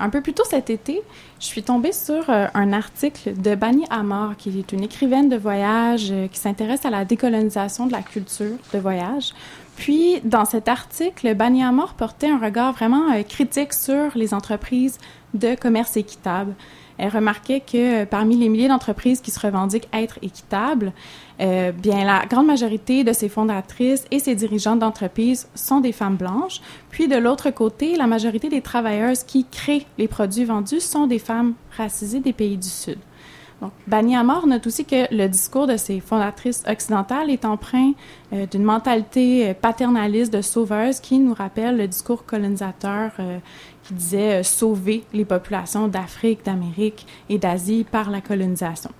Un peu plus tôt cet été, je suis tombée sur un article de Bani Amor, qui est une écrivaine de voyage qui s'intéresse à la décolonisation de la culture de voyage. Puis, dans cet article, Bani Amor portait un regard vraiment critique sur les entreprises de commerce équitable. Elle remarquait que parmi les milliers d'entreprises qui se revendiquent être équitables, bien la grande majorité de ses fondatrices et ses dirigeantes d'entreprises sont des femmes blanches. Puis de l'autre côté, la majorité des travailleuses qui créent les produits vendus sont des femmes racisées des pays du Sud. Donc, Bani Amor note aussi que le discours de ces fondatrices occidentales est empreint d'une mentalité paternaliste de sauveuse qui nous rappelle le discours colonisateur qui disait sauver les populations d'Afrique, d'Amérique et d'Asie par la colonisation.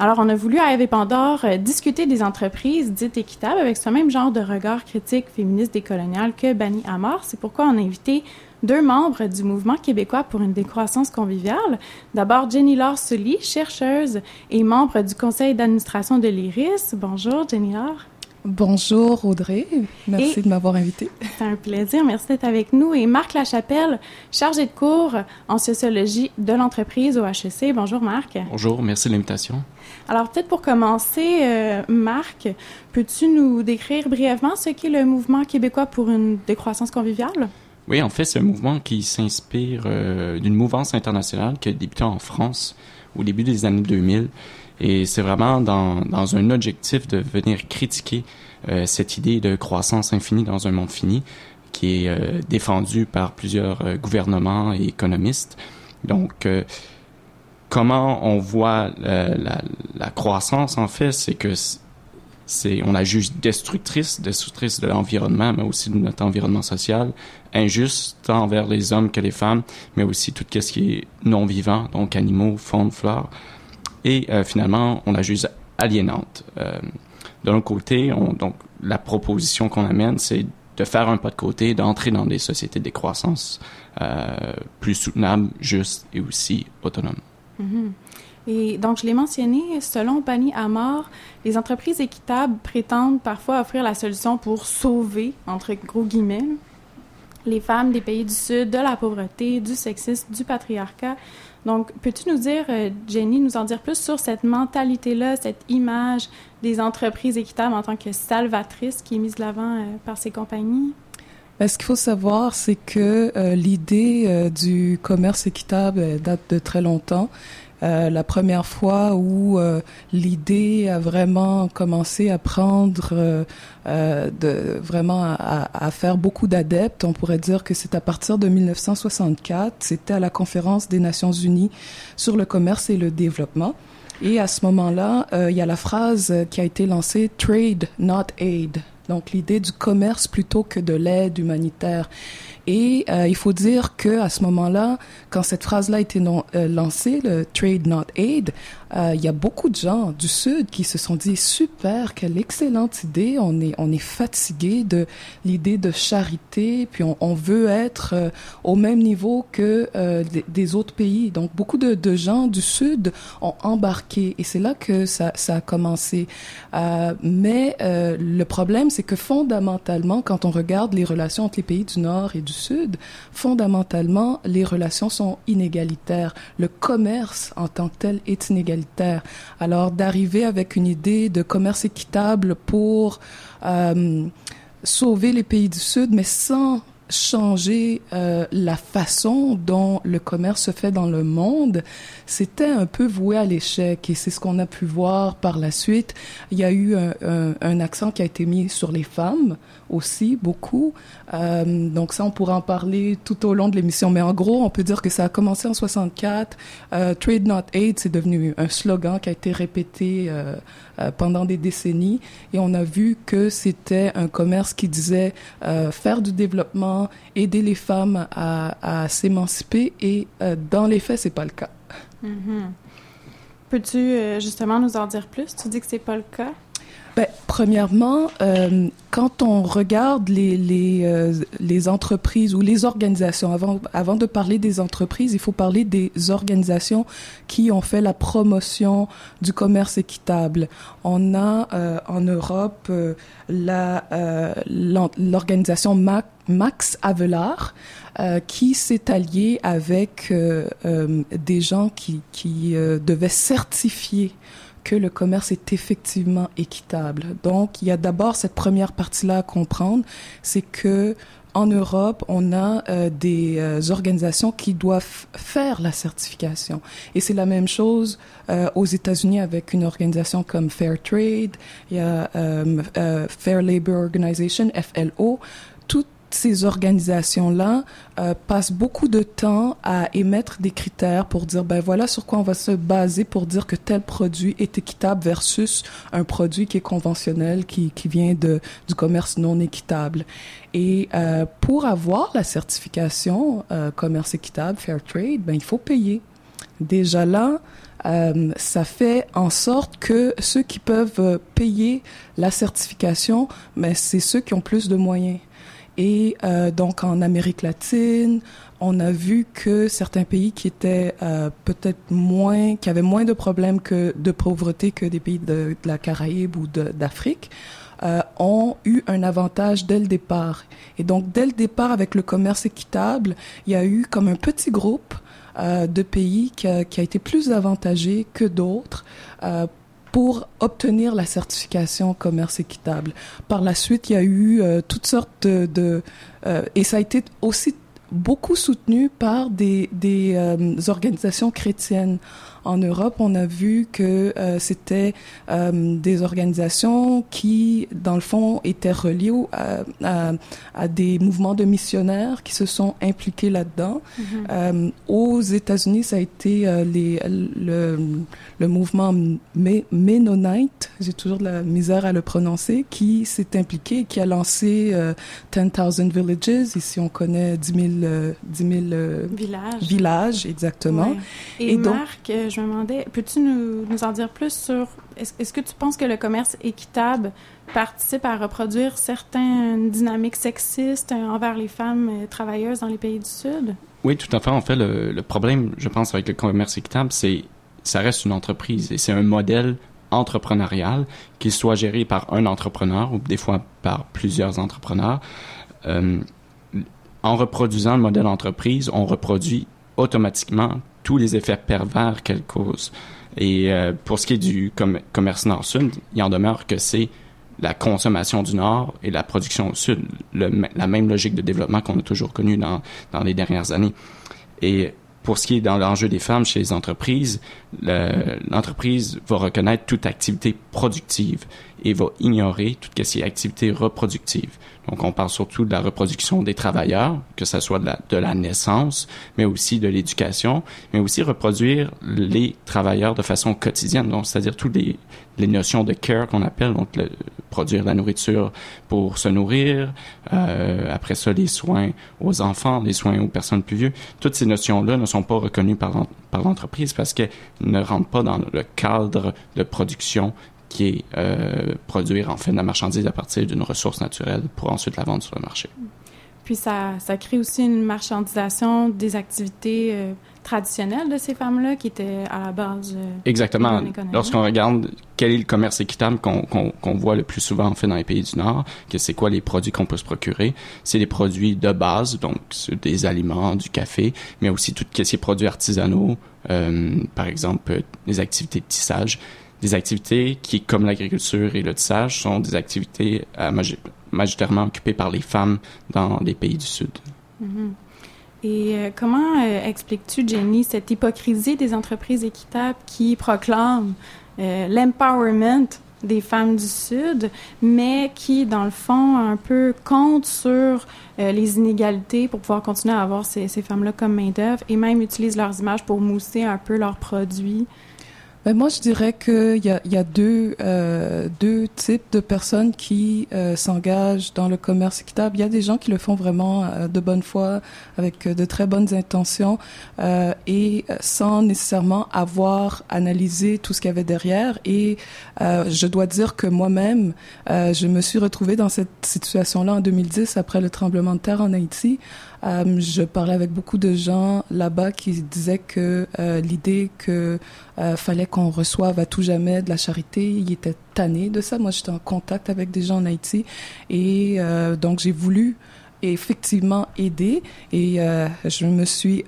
Alors, on a voulu à Ève Pandore discuter des entreprises dites équitables avec ce même genre de regard critique féministe décolonial que Bani Amor. C'est pourquoi on a invité deux membres du Mouvement québécois pour une décroissance conviviale. D'abord, Jenny-Laure Sully, chercheuse et membre du conseil d'administration de l'IRIS. Bonjour, Jenny-Laure. Bonjour Audrey, merci de m'avoir invitée. C'est un plaisir, merci d'être avec nous. Et Marc Lachapelle, chargé de cours en sociologie de l'entreprise au HEC. Bonjour Marc. Bonjour, merci de l'invitation. Alors peut-être pour commencer, Marc, peux-tu nous décrire brièvement ce qu'est le Mouvement québécois pour une décroissance conviviale? Oui, en fait, c'est un mouvement qui s'inspire d'une mouvance internationale qui a débuté en France au début des années 2000. Et c'est vraiment dans un objectif de venir critiquer cette idée de croissance infinie dans un monde fini qui est défendue par plusieurs gouvernements et économistes. Donc, comment on voit la croissance, en fait, c'est que on la juge destructrice de l'environnement, mais aussi de notre environnement social, injuste tant envers les hommes que les femmes, mais aussi tout ce qui est non vivant, donc animaux, faune, flore. Et finalement, on la juge aliénante. De l'autre côté, donc la proposition qu'on amène, c'est de faire un pas de côté, d'entrer dans des sociétés de décroissance plus soutenables, justes et aussi autonomes. Mm-hmm. Et donc, je l'ai mentionné, selon Bani Amor, les entreprises équitables prétendent parfois offrir la solution pour sauver, entre gros guillemets, les femmes des pays du Sud, de la pauvreté, du sexisme, du patriarcat. Donc, peux-tu nous dire, Jenny, nous en dire plus sur cette mentalité-là, cette image des entreprises équitables en tant que salvatrices qui est mise de l'avant par ces compagnies? Bien, ce qu'il faut savoir, c'est que l'idée du commerce équitable date de très longtemps. La première fois où l'idée a vraiment commencé à prendre, à faire beaucoup d'adeptes, on pourrait dire que c'est à partir de 1964, c'était à la Conférence des Nations Unies sur le commerce et le développement. Et à ce moment-là, il y a la phrase qui a été lancée « Trade, not aid ». Donc, l'idée du commerce plutôt que de l'aide humanitaire. Et il faut dire que à ce moment-là, quand cette phrase-là a été lancée, le « Trade, not aid », il y a beaucoup de gens du Sud qui se sont dit « Super, quelle excellente idée, on est fatigué de l'idée de charité, puis on veut être au même niveau que des autres pays. » Donc, beaucoup de gens du Sud ont embarqué et c'est là que ça a commencé. Mais le problème, c'est que fondamentalement, quand on regarde les relations entre les pays du Nord et du Sud, fondamentalement, les relations sont inégalitaires. Le commerce en tant que tel est inégalitaire. Alors, d'arriver avec une idée de commerce équitable pour sauver les pays du Sud, mais sans changer la façon dont le commerce se fait dans le monde, c'était un peu voué à l'échec. Et c'est ce qu'on a pu voir par la suite. Il y a eu un accent qui a été mis sur les femmes aussi, beaucoup. Donc ça, on pourra en parler tout au long de l'émission. Mais en gros, on peut dire que ça a commencé en 64. Trade not aid, c'est devenu un slogan qui a été répété pendant des décennies. Et on a vu que c'était un commerce qui disait faire du développement, aider les femmes à s'émanciper et dans les faits, c'est pas le cas. Mm-hmm. Peux-tu justement nous en dire plus? Tu dis que c'est pas le cas. Ben, premièrement, quand on regarde les entreprises ou les organisations, avant de parler des entreprises, il faut parler des organisations qui ont fait la promotion du commerce équitable. On a en Europe l'organisation Max Havelaar qui s'est alliée avec des gens qui devaient certifier que le commerce est effectivement équitable. Donc, il y a d'abord cette première partie-là à comprendre, c'est que en Europe, on a des organisations qui doivent faire la certification. Et c'est la même chose aux États-Unis avec une organisation comme Fair Trade, il y a Fair Labor Organization, FLO. Toutes ces organisations-là passent beaucoup de temps à émettre des critères pour dire, ben voilà sur quoi on va se baser pour dire que tel produit est équitable versus un produit qui est conventionnel, qui vient du commerce non équitable. Et pour avoir la certification commerce équitable, Fair Trade, ben il faut payer. Déjà là, ça fait en sorte que ceux qui peuvent payer la certification, ben c'est ceux qui ont plus de moyens. Et donc, en Amérique latine, on a vu que certains pays qui étaient peut-être moins, qui avaient moins de problèmes de pauvreté que des pays de la Caraïbe ou d'Afrique, ont eu un avantage dès le départ. Et donc, dès le départ, avec le commerce équitable, il y a eu comme un petit groupe de pays qui a été plus avantagé que d'autres pour obtenir la certification commerce équitable. Par la suite, il y a eu toutes sortes et ça a été aussi beaucoup soutenu par des organisations chrétiennes. En Europe, on a vu que c'était des organisations qui, dans le fond, étaient reliées à des mouvements de missionnaires qui se sont impliqués là-dedans. Mm-hmm. Aux États-Unis, ça a été le mouvement Mennonite, j'ai toujours de la misère à le prononcer, qui s'est impliqué, qui a lancé 10,000 Villages. Ici, on connaît 10,000 villages, exactement. Ouais. Et donc, Marc, je me demandais, peux-tu nous en dire plus sur... Est-ce que tu penses que le commerce équitable participe à reproduire certaines dynamiques sexistes envers les femmes travailleuses dans les pays du Sud? Oui, tout à fait. En fait, le problème, je pense, avec le commerce équitable, c'est ça reste une entreprise et c'est un modèle entrepreneurial, qu'il soit géré par un entrepreneur ou des fois par plusieurs entrepreneurs. En reproduisant le modèle entreprise, on reproduit automatiquement tous les effets pervers qu'elle cause. Et pour ce qui est du commerce Nord-Sud, il en demeure que c'est la consommation du Nord et la production au Sud, la même logique de développement qu'on a toujours connue dans les dernières années. Et pour ce qui est dans l'enjeu des femmes chez les entreprises, l'entreprise va reconnaître toute activité productive et va ignorer tout ce qui est activité reproductive. Donc, on parle surtout de la reproduction des travailleurs, que ce soit de la naissance, mais aussi de l'éducation, mais aussi reproduire les travailleurs de façon quotidienne, donc c'est-à-dire toutes les notions de care qu'on appelle, donc produire la nourriture pour se nourrir, après ça, les soins aux enfants, les soins aux personnes plus vieux. Toutes ces notions-là ne sont pas reconnues par l'entreprise parce qu'elles ne rentrent pas dans le cadre de production qui est produire en fait de la marchandise à partir d'une ressource naturelle pour ensuite la vendre sur le marché. Puis ça crée aussi une marchandisation des activités traditionnelles de ces femmes-là qui étaient à la base. Exactement. Lorsqu'on regarde quel est le commerce équitable qu'on voit le plus souvent en fait dans les pays du Nord, que c'est quoi les produits qu'on peut se procurer, c'est les produits de base, donc des aliments, du café, mais aussi tout ce qui est produits artisanaux, par exemple les activités de tissage. Des activités qui, comme l'agriculture et le tissage, sont des activités majoritairement occupées par les femmes dans les pays du Sud. Mm-hmm. Et comment expliques-tu, Jenny, cette hypocrisie des entreprises équitables qui proclament l'empowerment des femmes du Sud, mais qui, dans le fond, un peu comptent sur les inégalités pour pouvoir continuer à avoir ces femmes-là comme main-d'œuvre et même utilisent leurs images pour mousser un peu leurs produits? Mais moi, je dirais qu'il y a deux types de personnes qui s'engagent dans le commerce équitable. Il y a des gens qui le font vraiment de bonne foi, avec de très bonnes intentions et sans nécessairement avoir analysé tout ce qu'il y avait derrière. Et je dois dire que moi-même, je me suis retrouvée dans cette situation-là en 2010 après le tremblement de terre en Haïti. Je parlais avec beaucoup de gens là-bas qui disaient que l'idée que fallait qu'on reçoive à tout jamais de la charité, ils étaient tannés de ça. Moi, j'étais en contact avec des gens en Haïti et donc j'ai voulu effectivement aider et je me suis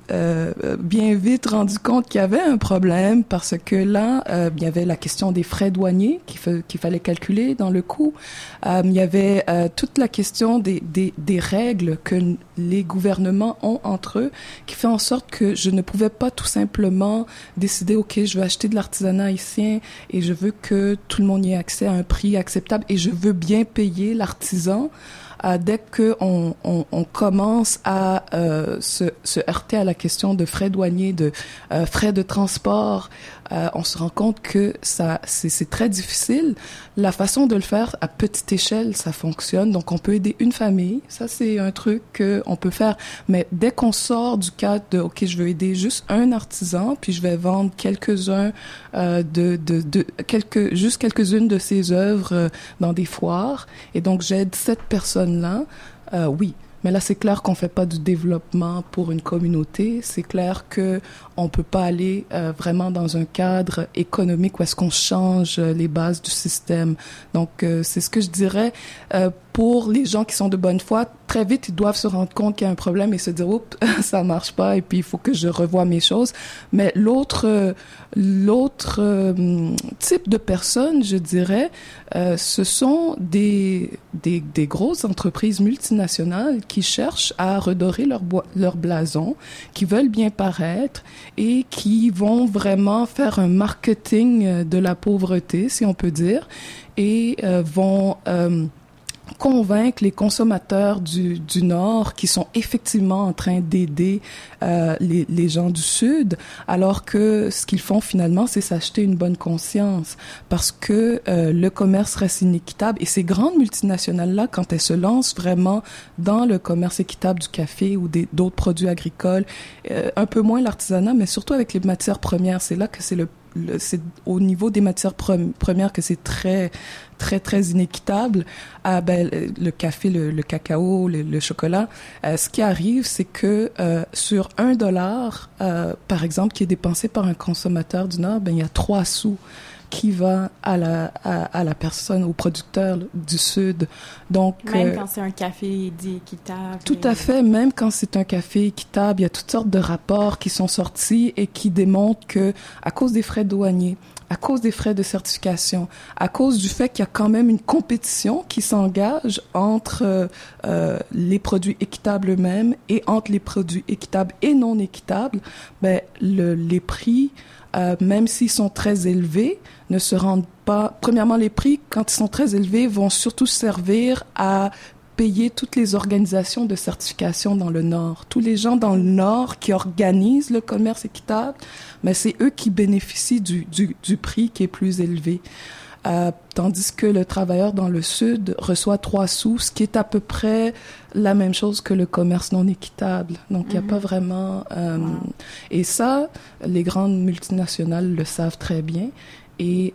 bien vite rendu compte qu'il y avait un problème parce que là, il y avait la question des frais douaniers qu'il fallait calculer dans le coût. Il y avait toute la question des règles que les gouvernements ont entre eux qui fait en sorte que je ne pouvais pas tout simplement décider, OK, je veux acheter de l'artisanat haïtien et je veux que tout le monde y ait accès à un prix acceptable et je veux bien payer l'artisan. Dès qu'on commence à se heurter à la question de frais douaniers, de frais de transport, on se rend compte que ça c'est très difficile. La façon de le faire à petite échelle, ça fonctionne. Donc, on peut aider une famille. Ça, c'est un truc qu'on peut faire. Mais dès qu'on sort du cadre de « OK, je veux aider juste un artisan, puis je vais vendre quelques-uns juste quelques-unes de ses œuvres dans des foires. » Et donc, j'aide cette personne-là. Oui. Mais là, c'est clair qu'on ne fait pas du développement pour une communauté. C'est clair qu'on ne peut pas aller vraiment dans un cadre économique où est-ce qu'on change les bases du système. Donc, c'est ce que je dirais. Pour les gens qui sont de bonne foi, très vite, ils doivent se rendre compte qu'il y a un problème et se dire « Oups, ça marche pas et puis il faut que je revoie mes choses ». Mais l'autre type de personnes, je dirais, ce sont des grosses entreprises multinationales qui cherchent à redorer leur blason, qui veulent bien paraître et qui vont vraiment faire un marketing de la pauvreté, si on peut dire, et vont convaincre les consommateurs du Nord qui sont effectivement en train d'aider les gens du Sud, alors que ce qu'ils font finalement, c'est s'acheter une bonne conscience parce que le commerce reste inéquitable et ces grandes multinationales-là, quand elles se lancent vraiment dans le commerce équitable du café ou d'autres produits agricoles, un peu moins l'artisanat, mais surtout avec les matières premières, c'est là que c'est au niveau des matières premières que c'est très, très, très inéquitable. Ah, ben, le café, le cacao, le chocolat. Ce qui arrive, c'est que sur $1, par exemple, qui est dépensé par un consommateur du Nord, ben, il y a 3 sous qui va à la personne, au producteur du Sud. Donc, même quand c'est un café dit équitable. Tout à fait. Même quand c'est un café équitable, il y a toutes sortes de rapports qui sont sortis et qui démontrent que, à cause des frais douaniers, à cause des frais de certification, à cause du fait qu'il y a quand même une compétition qui s'engage entre les produits équitables eux-mêmes et entre les produits équitables et non équitables, ben, les prix, même s'ils sont très élevés, ne se rendent pas... Premièrement, les prix, quand ils sont très élevés, vont surtout servir à payer toutes les organisations de certification dans le Nord. Tous les gens dans le Nord qui organisent le commerce équitable, mais c'est eux qui bénéficient du prix qui est plus élevé. Tandis que le travailleur dans le Sud reçoit 3 sous, ce qui est à peu près la même chose que le commerce non équitable. Donc, il n'y a pas vraiment... Wow. Et ça, les grandes multinationales le savent très bien. Et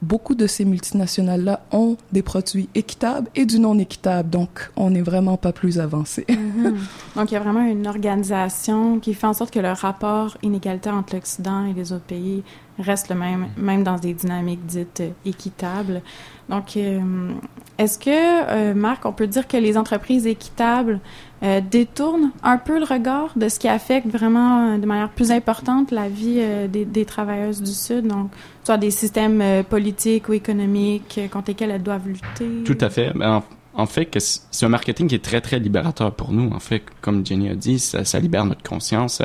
beaucoup de ces multinationales-là ont des produits équitables et du non-équitable. Donc, on n'est vraiment pas plus avancé. Donc, il y a vraiment une organisation qui fait en sorte que le rapport inégalitaire entre l'Occident et les autres pays reste le même, même dans des dynamiques dites équitables. Donc, est-ce que, Marc, on peut dire que les entreprises équitables détournent un peu le regard de ce qui affecte vraiment de manière plus importante la vie des travailleuses du Sud, donc soit des systèmes politiques ou économiques contre lesquels elles doivent lutter? Tout à fait. En fait, c'est un marketing qui est très, très libérateur pour nous. En fait, comme Jenny a dit, ça libère notre conscience,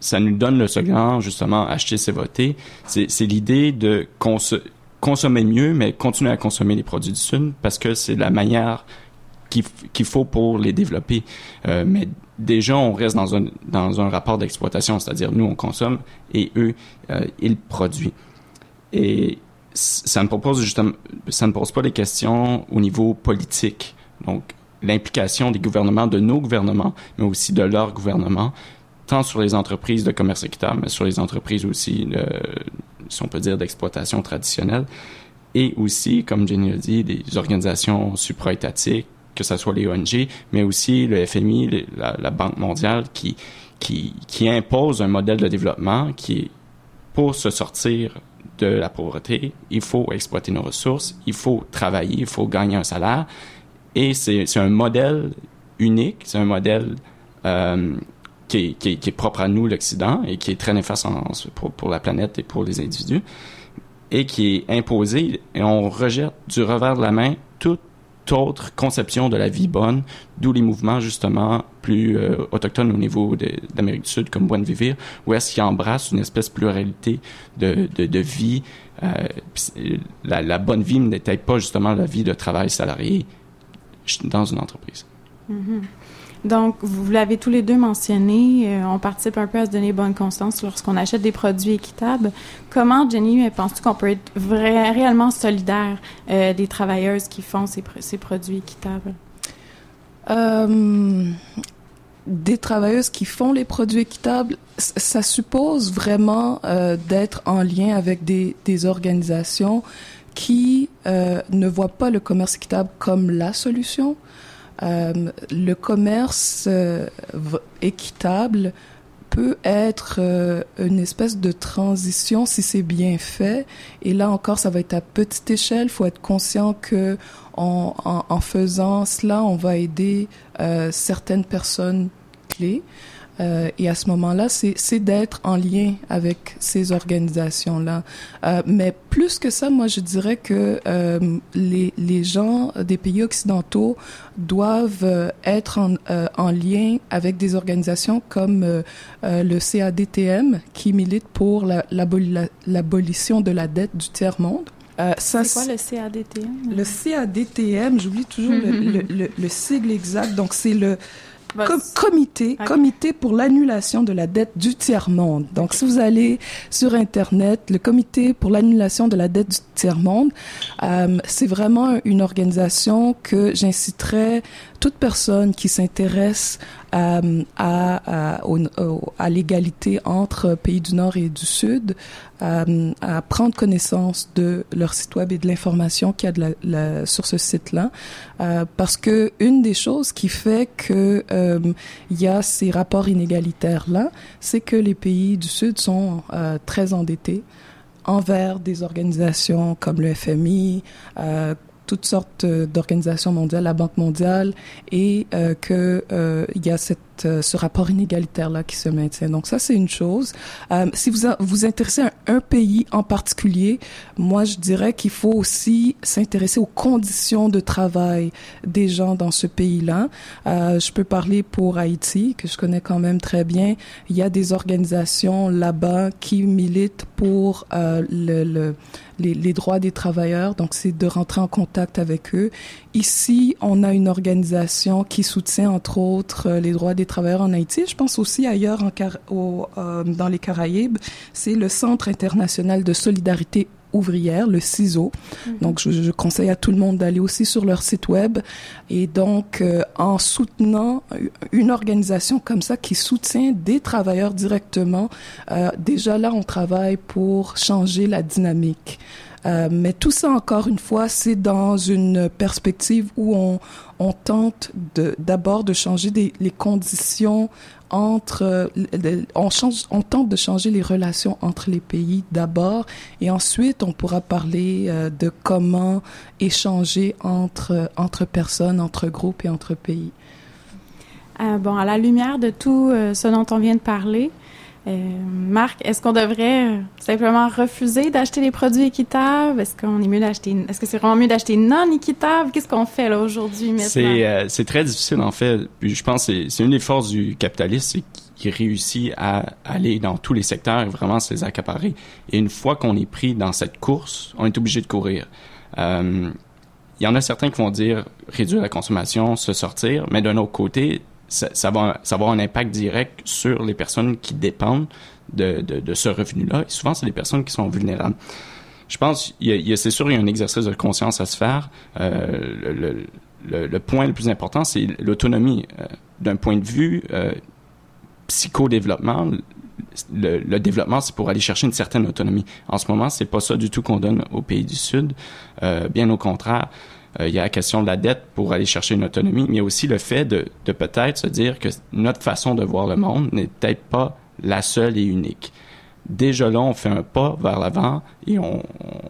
ça nous donne le slogan, justement, « Acheter, c'est voter ». C'est l'idée de consommer mieux, mais continuer à consommer les produits du Sud parce que c'est la manière qu'il faut pour les développer. Mais déjà, on reste dans un rapport d'exploitation, c'est-à-dire nous, on consomme et eux, ils produisent. Et ça ne pose pas les questions au niveau politique. Donc, l'implication des gouvernements, de nos gouvernements, mais aussi de leurs gouvernements, tant sur les entreprises de commerce équitable, mais sur les entreprises aussi, si on peut dire, d'exploitation traditionnelle, et aussi, comme Jenny l'a dit, des organisations supra-étatiques, que ce soit les ONG, mais aussi le FMI, la Banque mondiale, qui impose un modèle de développement qui, pour se sortir de la pauvreté, il faut exploiter nos ressources, il faut travailler, il faut gagner un salaire, et c'est un modèle unique, c'est un modèle qui est propre à nous, l'Occident, et qui est très néfaste pour la planète et pour les individus, et qui est imposé, et on rejette du revers de la main toute autre conception de la vie bonne, d'où les mouvements justement plus autochtones au niveau d'Amérique du Sud, comme Buen Vivir, où est-ce qu'ils embrassent une espèce de pluralité de vie. La bonne vie n'était pas justement la vie de travail salarié dans une entreprise. Mm-hmm. Donc, vous l'avez tous les deux mentionné, on participe un peu à se donner bonne conscience lorsqu'on achète des produits équitables. Comment, Jenny, penses-tu qu'on peut être réellement solidaire des travailleuses qui font ces produits équitables? Des travailleuses qui font les produits équitables, ça suppose vraiment d'être en lien avec des organisations qui ne voient pas le commerce équitable comme la solution. Le commerce équitable peut être une espèce de transition si c'est bien fait. Et là encore, ça va être à petite échelle. Il faut être conscient que en faisant cela, on va aider certaines personnes clés. Et à ce moment-là, c'est d'être en lien avec ces organisations-là. Mais plus que ça, moi, je dirais que les gens des pays occidentaux doivent être en lien avec des organisations comme le CADTM, qui milite pour l'abolition de la dette du tiers-monde. C'est quoi le CADTM? Le CADTM, j'oublie toujours le sigle exact, donc c'est le... Comité pour l'annulation de la dette du tiers-monde. Donc, si vous allez sur Internet, le Comité pour l'annulation de la dette du tiers-monde, c'est vraiment une organisation que j'inciterais toute personne qui s'intéresse à l'égalité entre pays du Nord et du Sud à prendre connaissance de leur site web et de l'information qu'il y a sur ce site-là, parce que une des choses qui fait que il y a ces rapports inégalitaires-là, c'est que les pays du Sud sont très endettés envers des organisations comme le FMI, toutes sortes d'organisations mondiales, la Banque mondiale, et que il y a ce rapport inégalitaire-là qui se maintient. Donc ça, c'est une chose. Si vous vous intéressez à un pays en particulier, moi, je dirais qu'il faut aussi s'intéresser aux conditions de travail des gens dans ce pays-là. Je peux parler pour Haïti, que je connais quand même très bien. Il y a des organisations là-bas qui militent pour les droits des travailleurs, donc c'est de rentrer en contact avec eux. Ici, on a une organisation qui soutient, entre autres, les droits des travailleurs en Haïti. Je pense aussi ailleurs dans les Caraïbes. C'est le Centre international de solidarité ouvrière, le CISO. Mm-hmm. Donc, je conseille à tout le monde d'aller aussi sur leur site web. Et donc, en soutenant une organisation comme ça qui soutient des travailleurs directement, déjà là, on travaille pour changer la dynamique. Mais tout ça, encore une fois, c'est dans une perspective où on tente d'abord de changer les conditions on tente de changer les relations entre les pays d'abord, et ensuite on pourra parler de comment échanger entre personnes, entre groupes et entre pays. À la lumière de tout ce dont on vient de parler, Marc, est-ce qu'on devrait simplement refuser d'acheter des produits équitables? Est-ce que c'est vraiment mieux d'acheter non équitable? Qu'est-ce qu'on fait là aujourd'hui maintenant? C'est très difficile en fait. Puis je pense que c'est une des forces du capitaliste, c'est qu'il réussit à aller dans tous les secteurs et vraiment se les accaparer. Et une fois qu'on est pris dans cette course, on est obligé de courir. il y en a certains qui vont dire réduire la consommation, se sortir, mais d'un autre côté, ça va avoir un impact direct sur les personnes qui dépendent de ce revenu-là. Et souvent, c'est des personnes qui sont vulnérables. Je pense, c'est sûr, il y a un exercice de conscience à se faire. Le point le plus important, c'est l'autonomie. D'un point de vue psychodéveloppement, le développement, c'est pour aller chercher une certaine autonomie. En ce moment, c'est pas ça du tout qu'on donne aux pays du Sud. Bien au contraire, il y a la question de la dette pour aller chercher une autonomie, mais aussi le fait de peut-être se dire que notre façon de voir le monde n'est peut-être pas la seule et unique. Déjà là, on fait un pas vers l'avant et on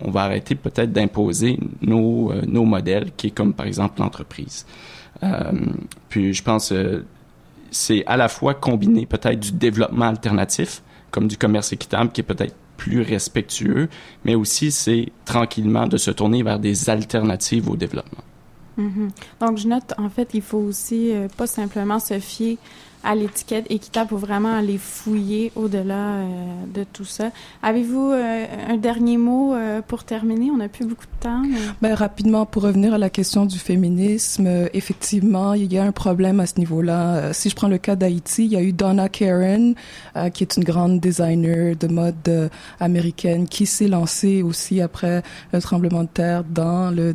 va arrêter peut-être d'imposer nos modèles, qui est comme par exemple l'entreprise. Puis je pense c'est à la fois combiner peut-être du développement alternatif, comme du commerce équitable qui est peut-être plus respectueux, mais aussi c'est tranquillement de se tourner vers des alternatives au développement. Mm-hmm. Donc, je note, en fait, il faut aussi pas simplement se fier à l'étiquette équitable, pour vraiment aller fouiller au-delà de tout ça. Avez-vous un dernier mot pour terminer? On n'a plus beaucoup de temps. Mais... Bien, rapidement, pour revenir à la question du féminisme, effectivement, il y a un problème à ce niveau-là. Si je prends le cas d'Haïti, il y a eu Donna Karen, qui est une grande designer de mode américaine, qui s'est lancée aussi après le tremblement de terre dans le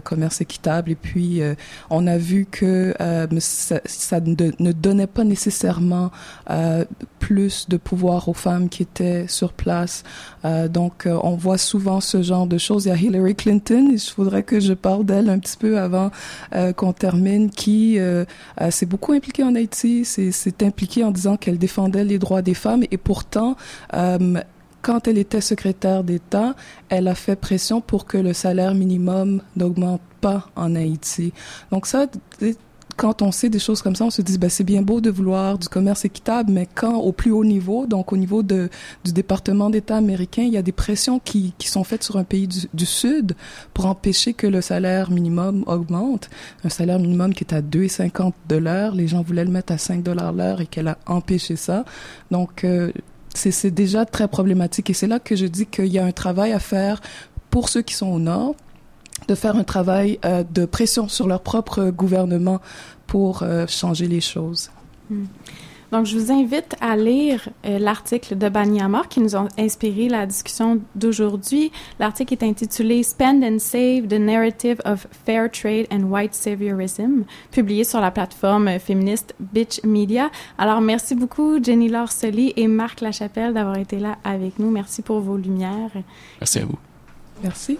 commerce équitable. Et puis, on a vu que ça ne donnait pas nécessairement plus de pouvoir aux femmes qui étaient sur place. Donc, on voit souvent ce genre de choses. Il y a Hillary Clinton, il faudrait que je parle d'elle un petit peu avant qu'on termine, qui s'est beaucoup impliquée en Haïti, s'est impliquée en disant qu'elle défendait les droits des femmes, et pourtant, quand elle était secrétaire d'État, elle a fait pression pour que le salaire minimum n'augmente pas en Haïti. Donc ça, quand on sait des choses comme ça, on se dit, c'est bien beau de vouloir du commerce équitable, mais quand au plus haut niveau, donc au niveau du département d'État américain, il y a des pressions qui sont faites sur un pays du Sud pour empêcher que le salaire minimum augmente. Un salaire minimum qui est à $2.50, les gens voulaient le mettre à $5 l'heure et qu'elle a empêché ça. Donc, c'est déjà très problématique, et c'est là que je dis qu'il y a un travail à faire pour ceux qui sont au Nord, de faire un travail de pression sur leur propre gouvernement pour changer les choses. Mm. Donc, je vous invite à lire l'article de Bani Amor qui nous a inspiré la discussion d'aujourd'hui. L'article est intitulé « Spend and Save, the narrative of fair trade and white saviorism », publié sur la plateforme féministe Bitch Media. Alors, merci beaucoup Jenny-Laure Sully et Marc Lachapelle d'avoir été là avec nous. Merci pour vos lumières. Merci à vous. Merci.